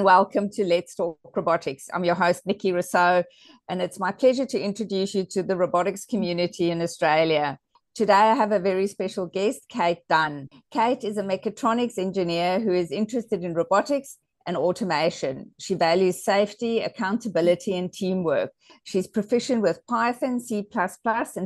and welcome to Let's Talk Robotics. I'm your host, Nikki Rousseau, and it's my pleasure to introduce you to the robotics community in Australia. Today, I have a very special guest, Kate Dunne. Kate is a mechatronics engineer who is interested in robotics and automation. She values safety, accountability, and teamwork. She's proficient with Python, C++, and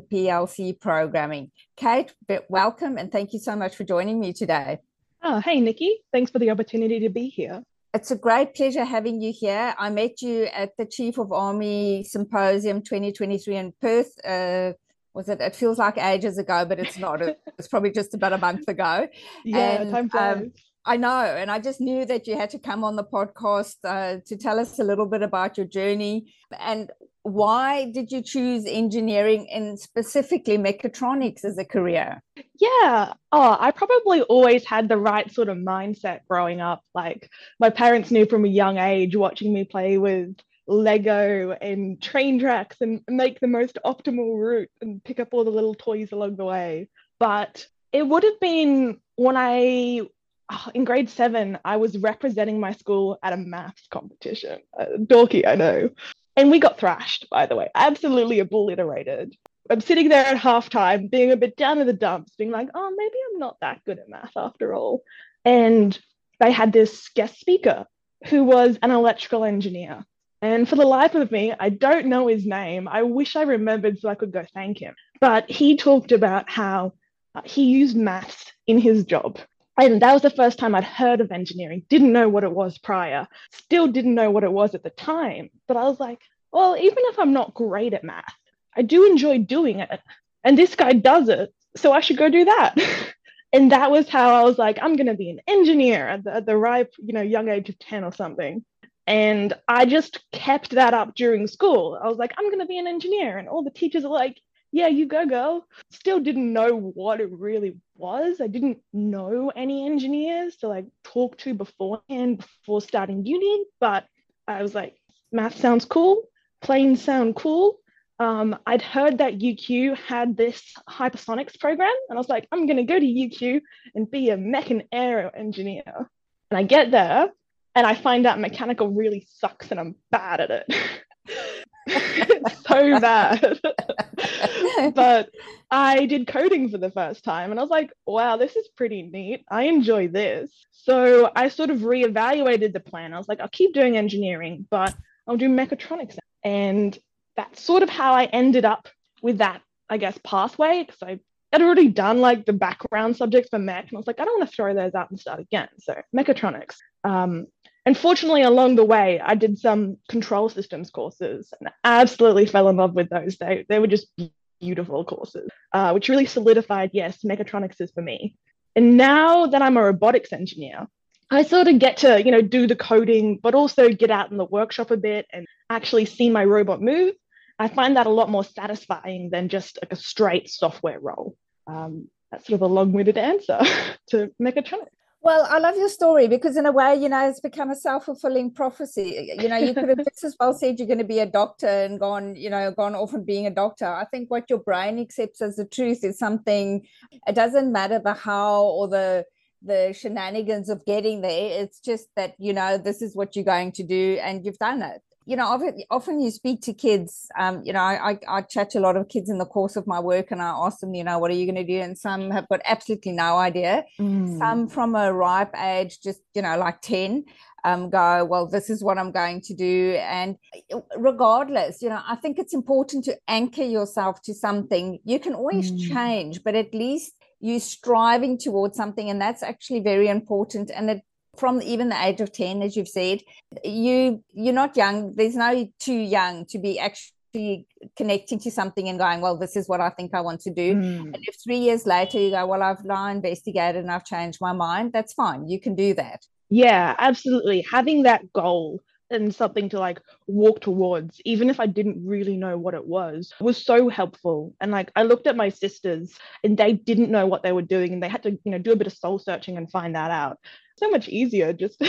PLC programming. Kate, welcome, and thank you so much for joining me today. Oh, hey, Nikki. Thanks for the opportunity to be here. It's a great pleasure having you here. I met you at the Chief of Army Symposium 2023 in Perth. It feels like ages ago, but it's not. It's probably just about a month ago. Yeah, and, time flies. I know. And I just knew that you had to come on the podcast to tell us a little bit about your journey. And why did you choose engineering and specifically mechatronics as a career? Yeah. Oh, I probably always had the right sort of mindset growing up. Like my parents knew from a young age, watching me play with Lego and train tracks and make the most optimal route and pick up all the little toys along the way. But it would have been when in grade 7, I was representing my school at a maths competition. Dorky, I know. And we got thrashed, by the way, absolutely obliterated. I'm sitting there at halftime being a bit down in the dumps, being like, oh, maybe I'm not that good at math after all. And they had this guest speaker who was an electrical engineer. And for the life of me, I don't know his name. I wish I remembered so I could go thank him. But he talked about how he used maths in his job. And that was the first time I'd heard of engineering, didn't know what it was prior, still didn't know what it was at the time. But I was like, well, even if I'm not great at math, I do enjoy doing it. And this guy does it, so I should go do that. And that was how I was like, I'm going to be an engineer at the ripe, young age of 10 or something. And I just kept that up during school. I was like, I'm going to be an engineer. And all the teachers are like, yeah, you go, girl. Still didn't know what it really was. I didn't know any engineers to talk to beforehand, before starting uni. But I was like, math sounds cool. Planes sound cool. I'd heard that UQ had this hypersonics program. And I was like, I'm going to go to UQ and be a mech and aero engineer. And I get there and I find out mechanical really sucks and I'm bad at it. So bad. But I did coding for the first time and I was like, wow, this is pretty neat. I enjoy this. So I sort of reevaluated the plan. I was like, I'll keep doing engineering, but I'll do mechatronics. And that's sort of how I ended up with that, I guess, pathway, because I had already done the background subjects for mech and I was like, I don't want to throw those out and start again. So mechatronics. And fortunately, along the way, I did some control systems courses and absolutely fell in love with those. They were just beautiful courses, which really solidified, yes, mechatronics is for me. And now that I'm a robotics engineer, I sort of get to, do the coding, but also get out in the workshop a bit and actually see my robot move. I find that a lot more satisfying than just a straight software role. That's sort of a long-winded answer to mechatronics. Well, I love your story because in a way, it's become a self-fulfilling prophecy. You could have just as well said you're going to be a doctor and gone off and being a doctor. I think what your brain accepts as the truth is something, it doesn't matter the how or the shenanigans of getting there. It's just that, this is what you're going to do and you've done it. Often you speak to kids, I chat to a lot of kids in the course of my work and I ask them, what are you going to do? And some have got absolutely no idea. Some from a ripe age, just, 10, go, well, this is what I'm going to do. And regardless, I think it's important to anchor yourself to something. You can always change, but at least you're striving towards something. And that's actually very important. And from even the age of 10, as you've said, you're not young. There's no too young to be actually connecting to something and going, well, this is what I think I want to do. And if 3 years later you go, well, I've now investigated and I've changed my mind, that's fine. You can do that. Yeah, absolutely. Having that goal and something to walk towards, even if I didn't really know what it was so helpful. And I looked at my sisters and they didn't know what they were doing and they had to do a bit of soul searching and find that out. So much easier just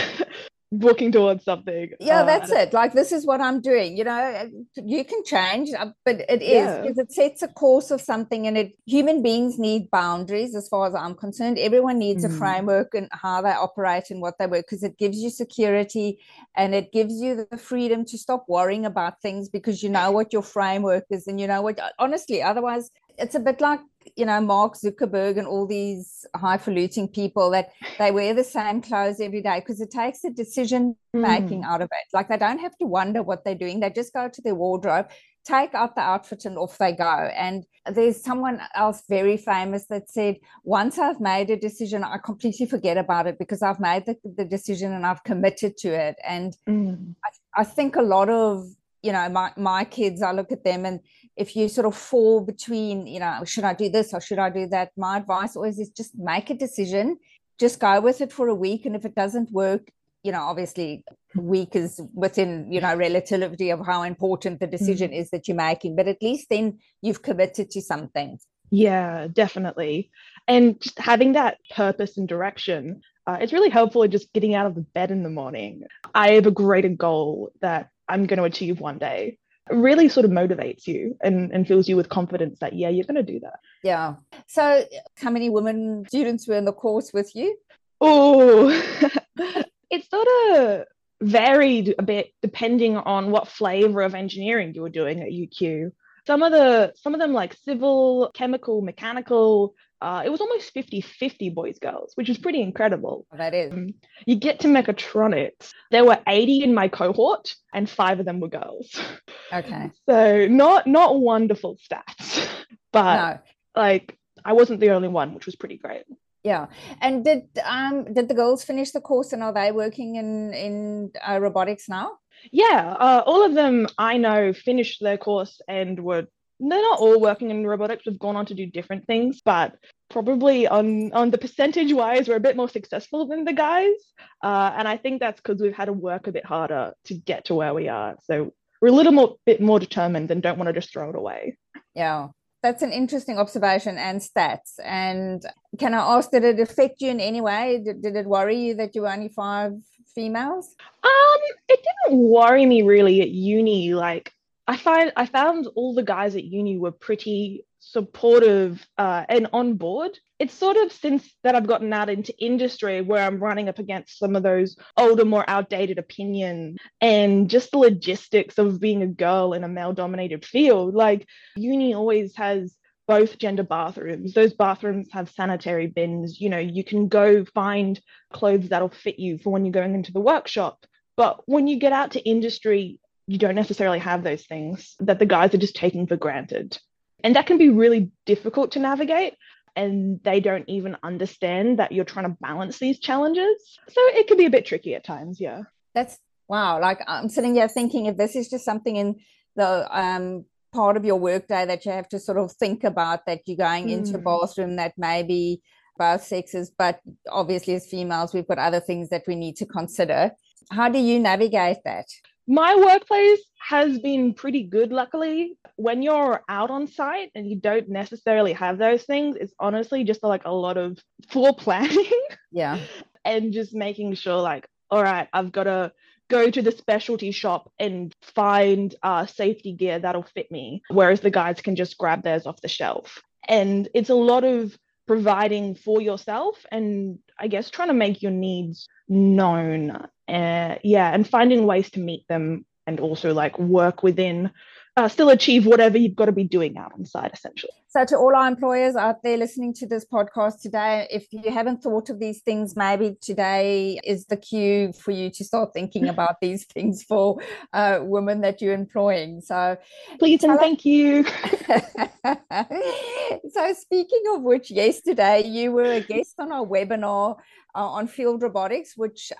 walking towards something. Yeah, that's it. Like, this is what I'm doing. You know, you can change, but it is, because it sets a course of something, and human beings need boundaries, as far as I'm concerned. Everyone needs a framework in how they operate and what they work, because it gives you security and it gives you the freedom to stop worrying about things, because you know what your framework is, and you know what, honestly, otherwise it's a bit like, you know, Mark Zuckerberg and all these highfalutin people that they wear the same clothes every day, because it takes the decision making out of it. Like, they don't have to wonder what they're doing. They just go to their wardrobe, take out the outfit, and off they go. And there's someone else very famous that said, once I've made a decision, I completely forget about it, because I've made the decision and I've committed to it. And I think a lot of, you know, my kids, I look at them, and if you sort of fall between, you know, should I do this or should I do that? My advice always is just make a decision, just go with it for a week. And if it doesn't work, you know, obviously a week is within, you know, relativity of how important the decision is that you're making, but at least then you've committed to something. Yeah, definitely. And just having that purpose and direction, it's really helpful in just getting out of the bed in the morning. I have a greater goal that I'm going to achieve one day. It really sort of motivates you and fills you with confidence that, yeah, you're going to do that. Yeah. So how many women students were in the course with you? Oh, it sort of varied a bit depending on what flavour of engineering you were doing at UQ. Some of them like civil, chemical, mechanical. It was almost 50-50 boys, girls, which is pretty incredible. That is. You get to mechatronics. There were 80 in my cohort and 5 of them were girls. Okay. So not wonderful stats, but like, I wasn't the only one, which was pretty great. Yeah. And did the girls finish the course, and are they working in robotics now? Yeah. All of them I know finished their course and they're not all working in robotics. We've gone on to do different things, but probably on the percentage wise, we're a bit more successful than the guys. And I think that's because we've had to work a bit harder to get to where we are. So we're a bit more determined and don't want to just throw it away. Yeah, that's an interesting observation and stats. And can I ask, did it affect you in any way? Did it worry you that you were only 5 females? It didn't worry me really at uni. Like, I found all the guys at uni were pretty supportive and on board. It's sort of since that I've gotten out into industry where I'm running up against some of those older, more outdated opinions and just the logistics of being a girl in a male-dominated field. Like, uni always has both gender bathrooms. Those bathrooms have sanitary bins. You know, you can go find clothes that'll fit you for when you're going into the workshop. But when you get out to industry, you don't necessarily have those things that the guys are just taking for granted. And that can be really difficult to navigate. And they don't even understand that you're trying to balance these challenges. So it can be a bit tricky at times. Yeah. That's wow. Like, I'm sitting here thinking, if this is just something in the part of your workday that you have to sort of think about, that you're going into a bathroom that maybe both sexes, but obviously as females, we've got other things that we need to consider. How do you navigate that? My workplace has been pretty good, luckily. When you're out on site and you don't necessarily have those things, it's honestly just like a lot of floor planning. Yeah. And just making sure, like, all right, I've got to go to the specialty shop and find safety gear that'll fit me, whereas the guys can just grab theirs off the shelf. And it's a lot of providing for yourself and, I guess, trying to make your needs known. And finding ways to meet them and also like work within, still achieve whatever you've got to be doing out on site, essentially. So to all our employers out there listening to this podcast today, if you haven't thought of these things, maybe today is the cue for you to start thinking about these things for women that you're employing. So please and thank you. So speaking of which, yesterday you were a guest on our webinar on field robotics, which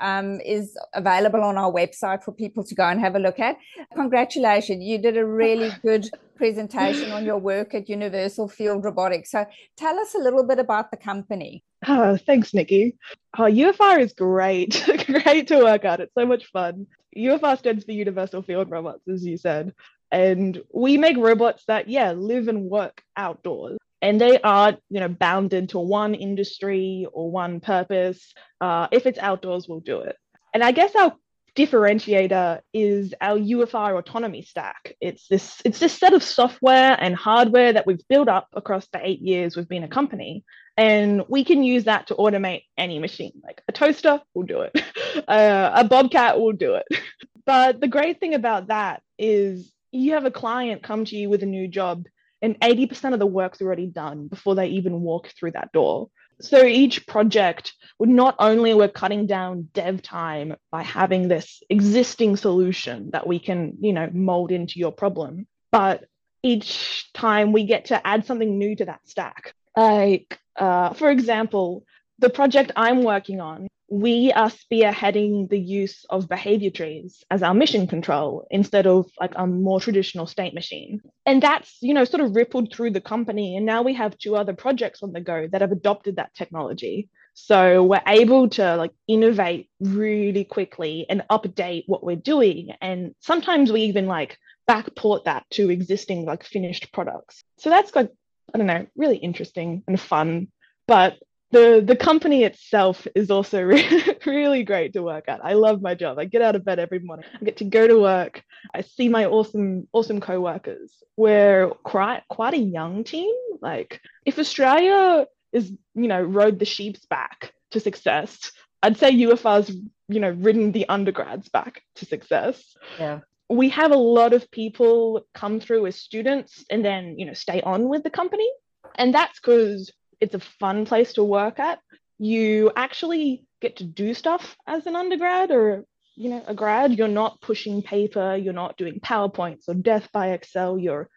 is available on our website for people to go and have a look at. Congratulations, you did a really good presentation on your work at Universal Field Robotics. So tell us a little bit about the company. Oh, thanks, Nikki. Oh, UFR is great. Great to work at. It's so much fun. UFR stands for Universal Field Robots, as you said. And we make robots that, live and work outdoors. And they are, bound into one industry or one purpose. If it's outdoors, we'll do it. And I guess our differentiator is our UFR autonomy stack. It's this set of software and hardware that we've built up across the 8 years we've been a company, and we can use that to automate any machine. Like a toaster will do it, a bobcat will do it. But the great thing about that is you have a client come to you with a new job, and 80% of the work's already done before they even walk through that door. So each project would not only we're cutting down dev time by having this existing solution that we can, mold into your problem, but each time we get to add something new to that stack. Like, for example, the project I'm working on, we are spearheading the use of behavior trees as our mission control instead of like a more traditional state machine. And that's, sort of rippled through the company. And now we have 2 other projects on the go that have adopted that technology. So we're able to innovate really quickly and update what we're doing. And sometimes we even backport that to existing finished products. So that's really interesting and fun. But the company itself is also really great to work at. I love my job. I get out of bed every morning. I get to go to work. I see my awesome co-workers. We're quite a young team. If Australia is, rode the sheep's back to success, I'd say UFR's, ridden the undergrads back to success. Yeah. We have a lot of people come through as students and then, stay on with the company. And that's because it's a fun place to work at. You actually get to do stuff as an undergrad or, a grad. You're not pushing paper. You're not doing PowerPoints or death by Excel. You're,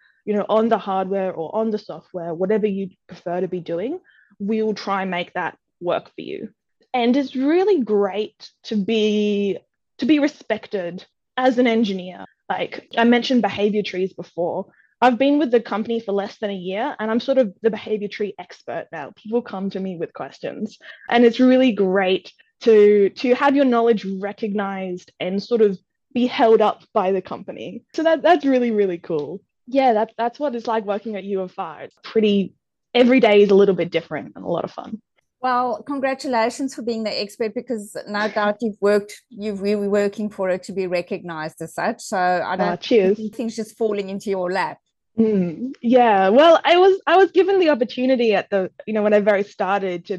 on the hardware or on the software, whatever you prefer to be doing, we'll try and make that work for you. And it's really great to be respected as an engineer. I mentioned behavior trees before. I've been with the company for less than a year, and I'm sort of the behavior tree expert now. People come to me with questions, and it's really great to have your knowledge recognized and sort of be held up by the company. So that's really, really cool. Yeah, that's what it's like working at UFR. It's pretty, every day is a little bit different and a lot of fun. Well, congratulations for being the expert, because no doubt you've really working for it to be recognized as such. So I don't think things just falling into your lap. Yeah, well, I was given the opportunity at the, when I very started to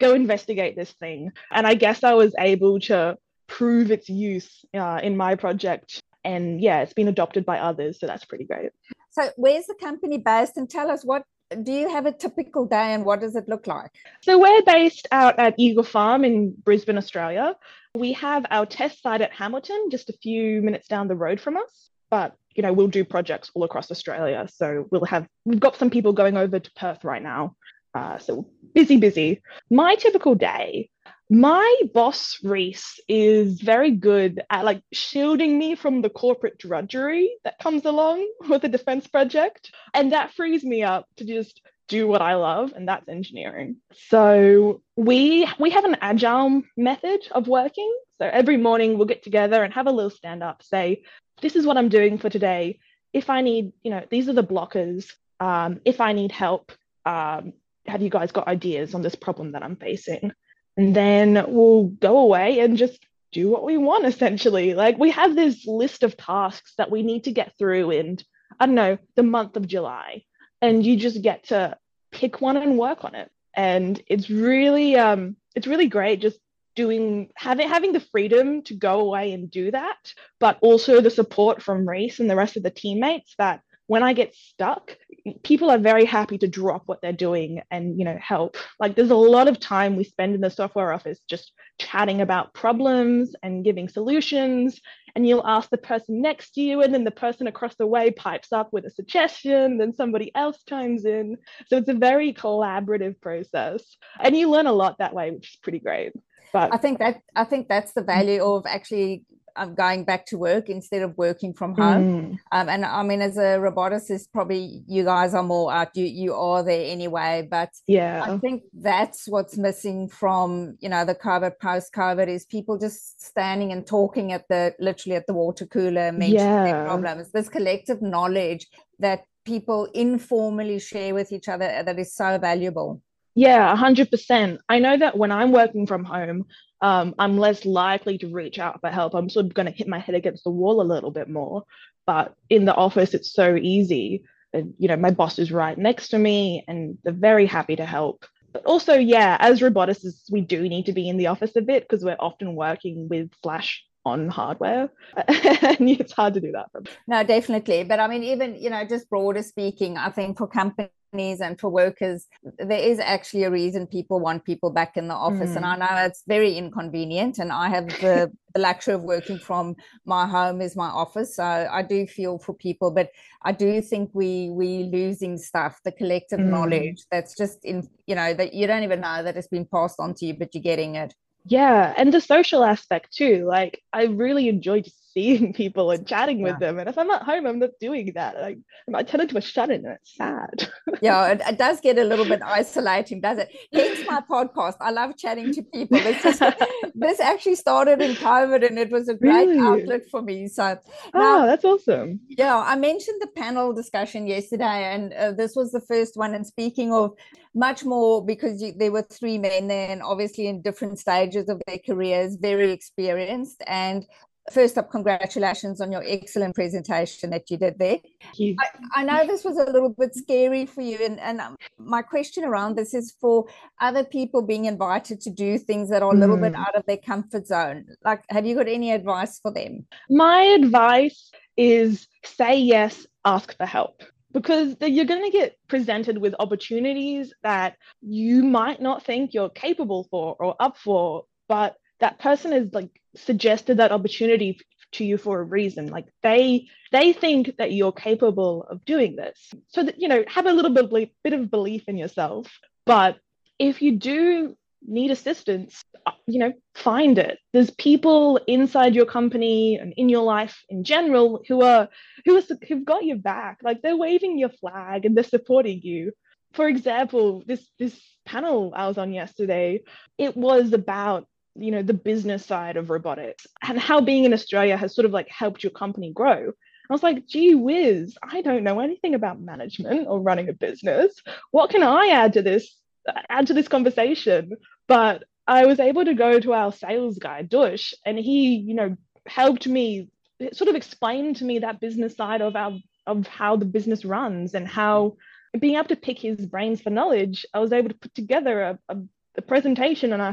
go investigate this thing. And I guess I was able to prove its use in my project. And yeah, it's been adopted by others. So that's pretty great. So where's the company based? And tell us, what do you have a typical day and what does it look like? So we're based out at Eagle Farm in Brisbane, Australia. We have our test site at Hamilton, just a few minutes down the road from us. But we'll do projects all across Australia. So we've got some people going over to Perth right now. So busy. My typical day, my boss, Rhys, is very good at shielding me from the corporate drudgery that comes along with a defense project. And that frees me up to just do what I love, and that's engineering. So we have an agile method of working. So every morning we'll get together and have a little stand up, say, this is what I'm doing for today. If I need, these are the blockers. If I need help, have you guys got ideas on this problem that I'm facing? And then we'll go away and just do what we want, essentially. We have this list of tasks that we need to get through in, I don't know, the month of July. And you just get to pick one and work on it. And it's really great just having the freedom to go away and do that, but also the support from Rhys and the rest of the teammates that when I get stuck, people are very happy to drop what they're doing and, help. There's a lot of time we spend in the software office just chatting about problems and giving solutions. And you'll ask the person next to you, and then the person across the way pipes up with a suggestion, then somebody else chimes in. So it's a very collaborative process. And you learn a lot that way, which is pretty great. But I think that's the value of actually going back to work instead of working from home. And I mean, as a roboticist, probably you guys are more out, you are there anyway, but yeah, I think that's what's missing from the COVID, post-COVID, is people just standing and talking at the water cooler, mentioning their problems. This collective knowledge that people informally share with each other, that is so valuable. Yeah, 100%. I know that when I'm working from home, I'm less likely to reach out for help. I'm sort of going to hit my head against the wall a little bit more. But in the office, it's so easy. And, you know, my boss is right next to me and they're very happy to help. But also, yeah, as roboticists, we do need to be in the office a bit because we're often working with flash on hardware. And it's hard to do that. No, definitely. But I mean, even, you know, just broader speaking, I think for companies and for workers, there is actually a reason people want people back in the office. And I know it's very inconvenient, and I have the luxury of working from my home is my office, so I do feel for people. But I do think we losing stuff, the collective knowledge that's just in, you know, that you don't even know that it's been passed on to you, but you're getting it. Yeah, and the social aspect too. Like, I really enjoy just seeing people and chatting with them. And if I'm at home, I'm not doing that. Like, I turn into a shut-in, and it's sad. Yeah, it does get a little bit isolating, does it? Hence my podcast. I love chatting to people. This actually started in COVID, and it was a great outlet for me. So, now, that's awesome. Yeah, I mentioned the panel discussion yesterday, and this was the first one. And speaking of much more, because there were three men there, and obviously in different stages of their careers, very experienced. And first up, congratulations on your excellent presentation that you did there. Thank you. I know this was a little bit scary for you, and my question around this is for other people being invited to do things that are a little bit out of their comfort zone. Like, have you got any advice for them? My advice is say yes, ask for help, because you're going to get presented with opportunities that you might not think you're capable for or up for, but that person is like suggested that opportunity to you for a reason. Like they think that you're capable of doing this. So that, you know, have a little bit of belief in yourself. But if you do need assistance, you know, find it. There's people inside your company and in your life in general who've got your back. Like, they're waving your flag and they're supporting you. For example, this panel I was on yesterday, it was about, you know, the business side of robotics and how being in Australia has sort of like helped your company grow. I was like, gee whiz, I don't know anything about management or running a business. What can I add to this conversation? But I was able to go to our sales guy, Dush, and he, you know, helped me, sort of explained to me that business side of how the business runs, and how being able to pick his brains for knowledge, I was able to put together a presentation, and I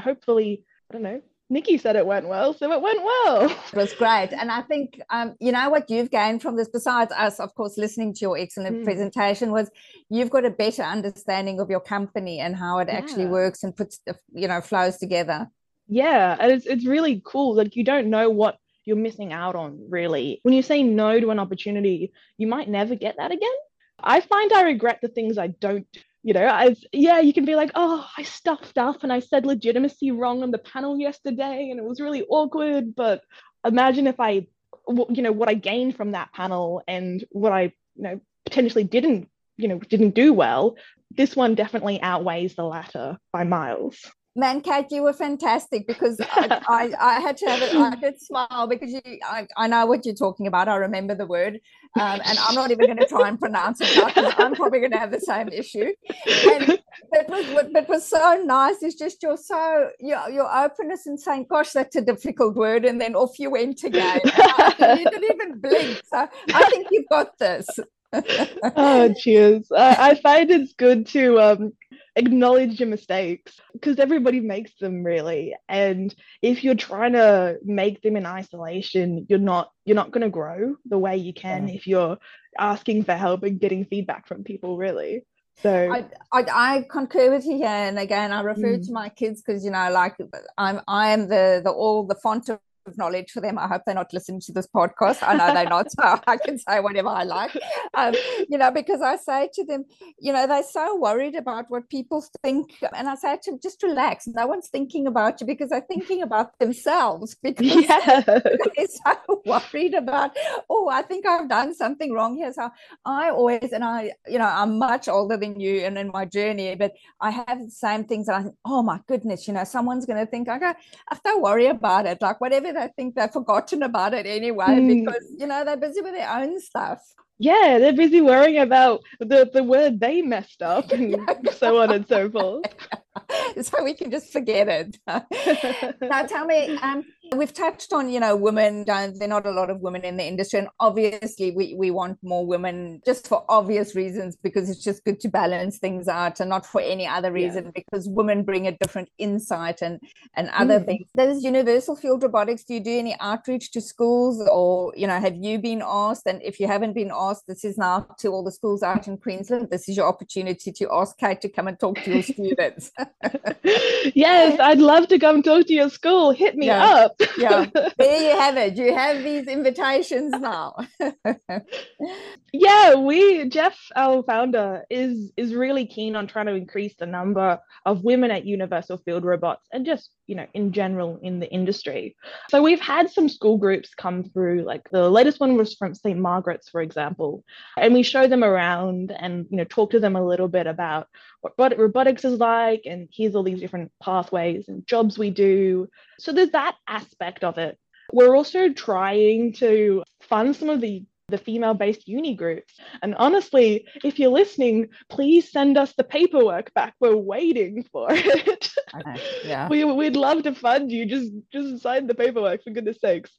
don't know, Nikki said it went well, so it went well. It was great. And I think, you know, what you've gained from this, besides us, of course, listening to your excellent presentation, was you've got a better understanding of your company and how it actually works and puts, you know, flows together. Yeah, and it's really cool. Like, you don't know what you're missing out on, really. When you say no to an opportunity, you might never get that again. I find I regret the things I don't do. You know, you can be like, oh, I stuffed up and I said legitimacy wrong on the panel yesterday and it was really awkward. But imagine if I, you know, what I gained from that panel and what I, you know, potentially didn't do well. This one definitely outweighs the latter by miles. Man, Kate, you were fantastic, because I had to have it. I could smile because I know what you're talking about. I remember the word, and I'm not even going to try and pronounce it now, because I'm probably going to have the same issue. And what was so nice is just your openness and saying, gosh, that's a difficult word, and then off you went again. You didn't even blink. So I think you've got this. Oh, cheers. I find it's good to acknowledge your mistakes, because everybody makes them, really. And if you're trying to make them in isolation, you're not going to grow the way you can if you're asking for help and getting feedback from people, really. So I concur with you here. And again, I refer to my kids, because, you know, like I am the font of knowledge for them. I hope they're not listening to this podcast. I know they're not, so I can say whatever I like, you know, because I say to them, you know, they're so worried about what people think, and I say to them, just relax, no one's thinking about you, because they're thinking about themselves, because they're so worried about, oh, I think I've done something wrong here. So I always, and I, you know, I'm much older than you and in my journey, but I have the same things, and I think, oh my goodness, you know, someone's going to think, okay, don't worry about it, like whatever I think they've forgotten about it anyway, because, you know, they're busy with their own stuff. Yeah, they're busy worrying about the word they messed up and so on and so forth. so we can just forget it. Now, tell me, we've touched on, you know, women, there are not a lot of women in the industry, and obviously we want more women just for obvious reasons, because it's just good to balance things out, and not for any other reason, because women bring a different insight and other things. Does Universal Field Robotics, do you do any outreach to schools, or, you know, have you been asked? And if you haven't been asked, this is now to all the schools out in Queensland, this is your opportunity to ask Kate to come and talk to your students. Yes, I'd love to come talk to your school. Hit me up. Yeah, there you have it. You have these invitations now. Yeah, Jeff, our founder, is really keen on trying to increase the number of women at Universal Field Robots, and just, you know, in general in the industry. So we've had some school groups come through, like the latest one was from St. Margaret's, for example, and we show them around and, you know, talk to them a little bit about what robotics is like, and here's all these different pathways and jobs we do. So there's that aspect of it. We're also trying to fund some of the female-based uni groups. And honestly, if you're listening, please send us the paperwork back. We're waiting for it. Okay, yeah. We'd love to fund you. Just sign the paperwork, for goodness sakes.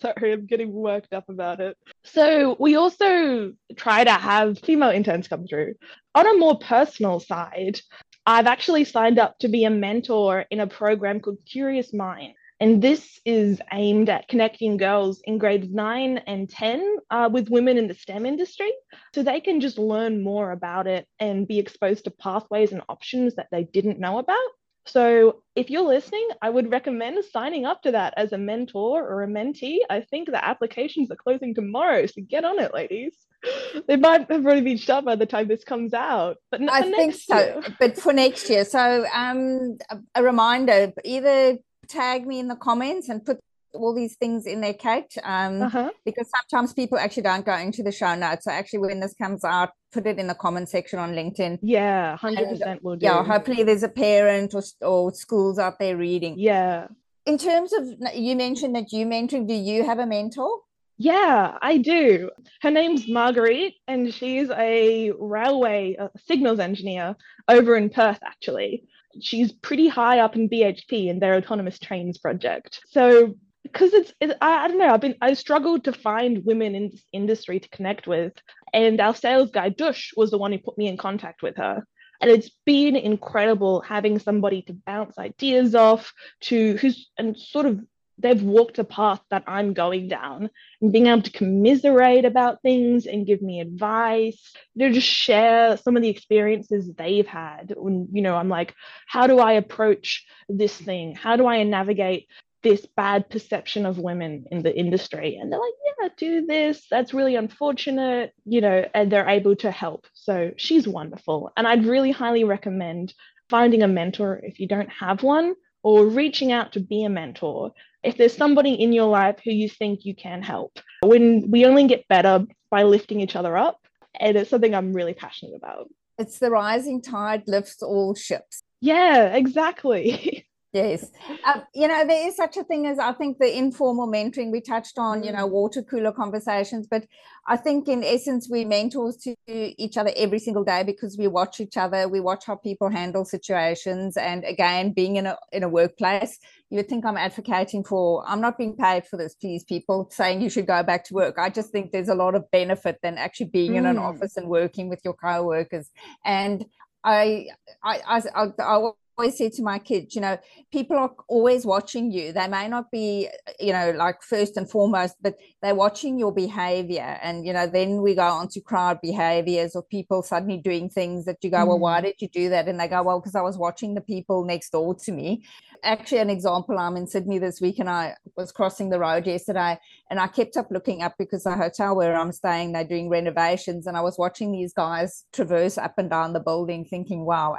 Sorry, I'm getting worked up about it. So we also try to have female interns come through. On a more personal side, I've actually signed up to be a mentor in a program called Curious Minds. And this is aimed at connecting girls in grades 9 and 10 with women in the STEM industry, so they can just learn more about it and be exposed to pathways and options that they didn't know about. So if you're listening, I would recommend signing up to that as a mentor or a mentee. I think the applications are closing tomorrow, so get on it, ladies. They might have already been shut by the time this comes out, but I think so. But for next year. So a reminder, either tag me in the comments and put all these things in there, Kate, because sometimes people actually don't go into the show notes. So actually, when this comes out, put it in the comment section on LinkedIn. Yeah, 100% will do. Yeah, hopefully there's a parent or schools out there reading. Yeah. In terms of, you mentioned that you mentoring, do you have a mentor? Yeah, I do. Her name's Marguerite, and she's a railway signals engineer over in Perth, actually. She's pretty high up in BHP and their autonomous trains project. So, because I don't know, I struggled to find women in this industry to connect with. And our sales guy, Dush, was the one who put me in contact with her. And it's been incredible having somebody to bounce ideas off to, who's, and sort of, they've walked the path that I'm going down, and being able to commiserate about things and give me advice, you know, just share some of the experiences they've had. When, you know, I'm like, how do I approach this thing? How do I navigate this bad perception of women in the industry? And they're like, yeah, do this. That's really unfortunate, you know, and they're able to help. So she's wonderful. And I'd really highly recommend finding a mentor if you don't have one, or reaching out to be a mentor if there's somebody in your life who you think you can help. When we only get better by lifting each other up, and it's something I'm really passionate about. It's the rising tide lifts all ships. Yeah, exactly. Yes. You know, there is such a thing as, I think, the informal mentoring. We touched on, you know, water cooler conversations, but I think in essence, we mentors to each other every single day, because we watch each other, we watch how people handle situations. And again, being in a workplace, you would think I'm advocating for, I'm not being paid for this, please, people, saying you should go back to work. I just think there's a lot of benefit than actually being in an office and working with your co-workers. And I always say to my kids, you know, people are always watching you. They may not be, you know, like first and foremost, but they're watching your behavior. And, you know, then we go on to crowd behaviors, or people suddenly doing things that you go, well, why did you do that? And they go, well, because I was watching the people next door to me. Actually, an example, I'm in Sydney this week, and I was crossing the road yesterday, and I kept up looking up, because the hotel where I'm staying, they're doing renovations, and I was watching these guys traverse up and down the building thinking, wow,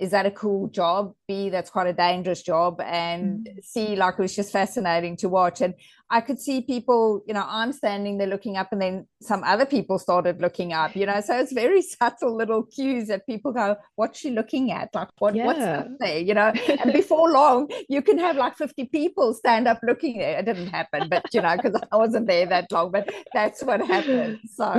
is that a cool job? B, that's quite a dangerous job. And C, like, it was just fascinating to watch. And I could see people, you know, I'm standing there looking up, and then some other people started looking up, you know, so it's very subtle little cues that people go, what's she looking at? Like, what's up there, you know? And before long, you can have like 50 people stand up looking there. It didn't happen, but, you know, because I wasn't there that long, but that's what happened. So,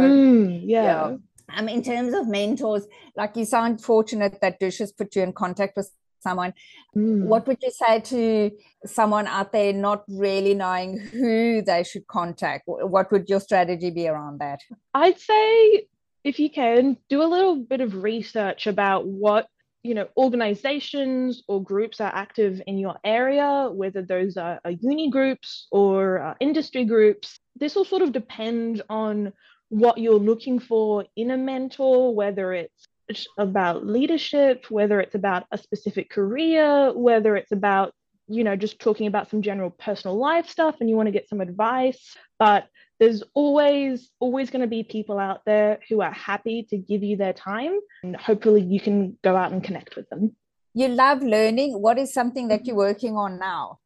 yeah. In terms of mentors, like, you sound fortunate that Dush has put you in contact with someone. What would you say to someone out there not really knowing who they should contact? What would your strategy be around that? I'd say, if you can, do a little bit of research about what, you know, organizations or groups are active in your area, whether those are uni groups or industry groups. This will sort of depend on what you're looking for in a mentor, whether it's about leadership, whether it's about a specific career, whether it's about, you know, just talking about some general personal life stuff and you want to get some advice. But there's always going to be people out there who are happy to give you their time, and hopefully you can go out and connect with them. You love learning. What is something that you're working on now?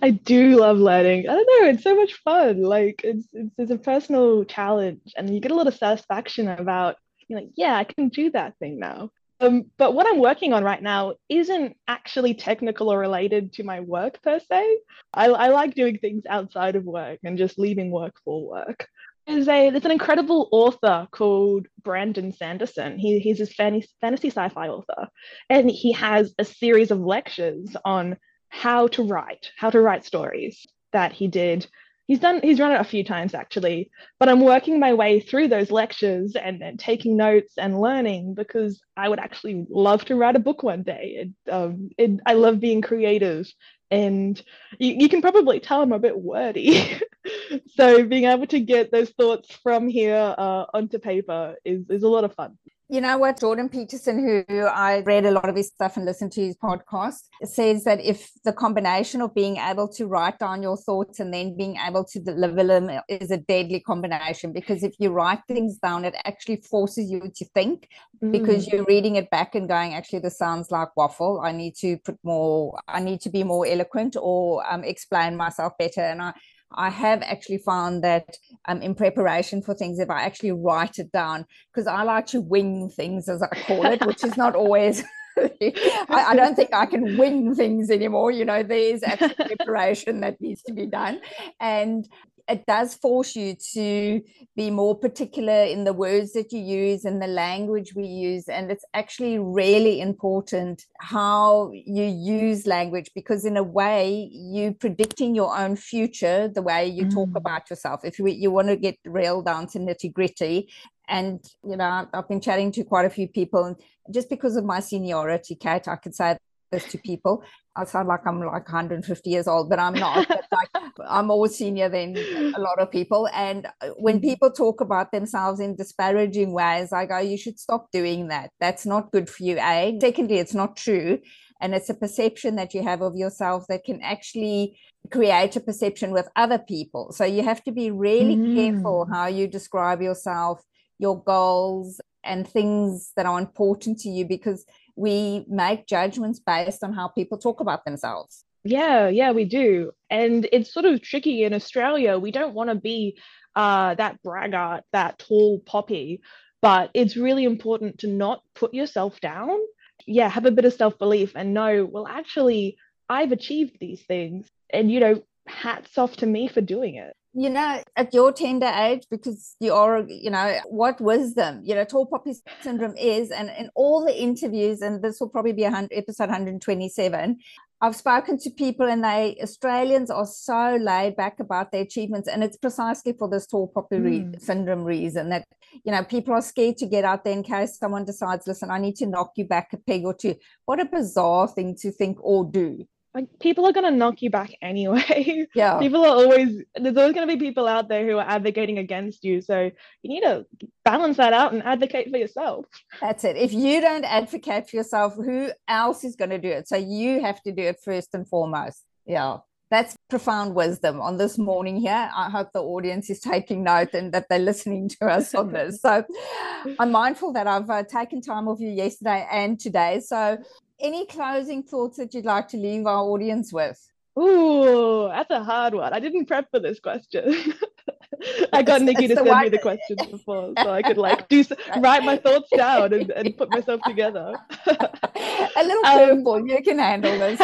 I do love learning. I don't know, it's so much fun. Like, it's a personal challenge and you get a lot of satisfaction about, you know, yeah, I can do that thing now. But what I'm working on right now isn't actually technical or related to my work per se. I like doing things outside of work and just leaving work for work. There's an incredible author called Brandon Sanderson. He's a fantasy sci-fi author, and he has a series of lectures on how to write stories that he did. He's run it a few times actually, but I'm working my way through those lectures and taking notes and learning, because I would actually love to write a book one day. I love being creative, and you can probably tell I'm a bit wordy. So being able to get those thoughts from here onto paper is a lot of fun. You know what, Jordan Peterson, who I read a lot of his stuff and listened to his podcast, says that if the combination of being able to write down your thoughts and then being able to deliver them is a deadly combination, because if you write things down, it actually forces you to think, because you're reading it back and going, actually, this sounds like waffle. I need to be more eloquent or explain myself better. And I have actually found that in preparation for things, if I actually write it down, because I like to wing things, as I call it, which is not always, I don't think I can wing things anymore. You know, there's actually preparation that needs to be done. And it does force you to be more particular in the words that you use and the language we use. And it's actually really important how you use language, because in a way you're predicting your own future, the way you talk about yourself. If you want to get real down to nitty gritty. And, you know, I've been chatting to quite a few people, and just because of my seniority, Kate, I could say this to people. I sound like I'm like 150 years old, but I'm not. But like, I'm more senior than a lot of people. And when people talk about themselves in disparaging ways, I go, you should stop doing that. That's not good for you, eh? Secondly, it's not true. And it's a perception that you have of yourself that can actually create a perception with other people. So you have to be really careful how you describe yourself, your goals, and things that are important to you, because we make judgments based on how people talk about themselves. Yeah, we do. And it's sort of tricky in Australia. We don't want to be that braggart, that tall poppy, but it's really important to not put yourself down. Yeah, have a bit of self-belief and know, well, actually, I've achieved these things. And, you know, hats off to me for doing it. You know, at your tender age, because you are, you know, what wisdom, you know, tall poppy syndrome is, and in all the interviews, and this will probably be episode 127, I've spoken to people and Australians are so laid back about their achievements. And it's precisely for this tall poppy syndrome reason that, you know, people are scared to get out there in case someone decides, listen, I need to knock you back a peg or two. What a bizarre thing to think or do. Like, people are going to knock you back anyway. Yeah. There's always going to be people out there who are advocating against you. So you need to balance that out and advocate for yourself. That's it. If you don't advocate for yourself, who else is going to do it? So you have to do it first and foremost. Yeah. That's profound wisdom on this morning here. I hope the audience is taking note and that they're listening to us on this. So I'm mindful that I've taken time off you yesterday and today. So any closing thoughts that you'd like to leave our audience with? Ooh, that's a hard one. I didn't prep for this question. I got Nikki to send me the questions before, so I could like write my thoughts down and put myself together. A little curveball, you can handle this.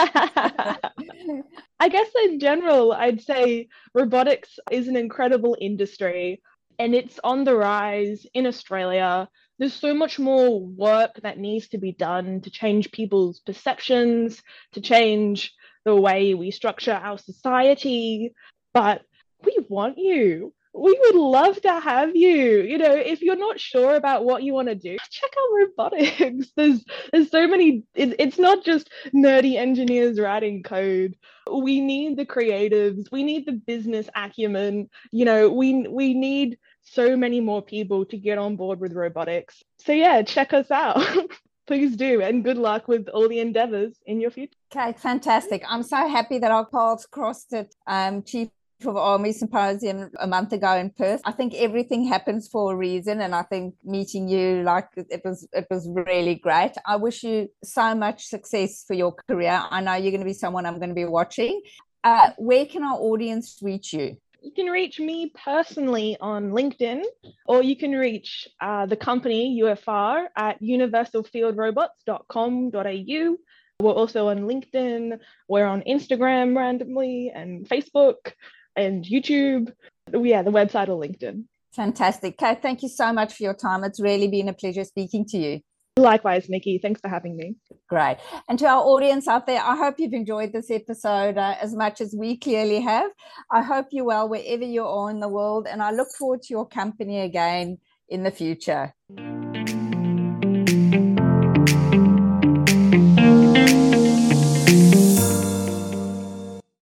I guess in general, I'd say robotics is an incredible industry. and it's on the rise in Australia. There's so much more work that needs to be done to change people's perceptions, to change the way we structure our society. But we want you. We would love to have you. You know, if you're not sure about what you want to do, check out robotics. There's so many. It's not just nerdy engineers writing code. We need the creatives. We need the business acumen. You know, we need so many more people to get on board with robotics. So yeah, check us out. Please do. And good luck with all the endeavors in your future. Okay, fantastic. I'm so happy that our paths crossed it, Chief of Army Symposium a month ago in Perth. I think everything happens for a reason, and I think meeting you, like, it was really great. I wish you so much success for your career. I know you're going to be someone I'm going to be watching. Where can our audience reach you? You can reach me personally on LinkedIn, or you can reach the company UFR at universalfieldrobots.com.au. We're also on LinkedIn. We're on Instagram randomly, and Facebook and YouTube. Yeah, the website or LinkedIn. Fantastic. Kate, thank you so much for your time. It's really been a pleasure speaking to you. Likewise, Nikki. Thanks for having me. Great. And to our audience out there, I hope you've enjoyed this episode as much as we clearly have. I hope you're well wherever you are in the world, and I look forward to your company again in the future.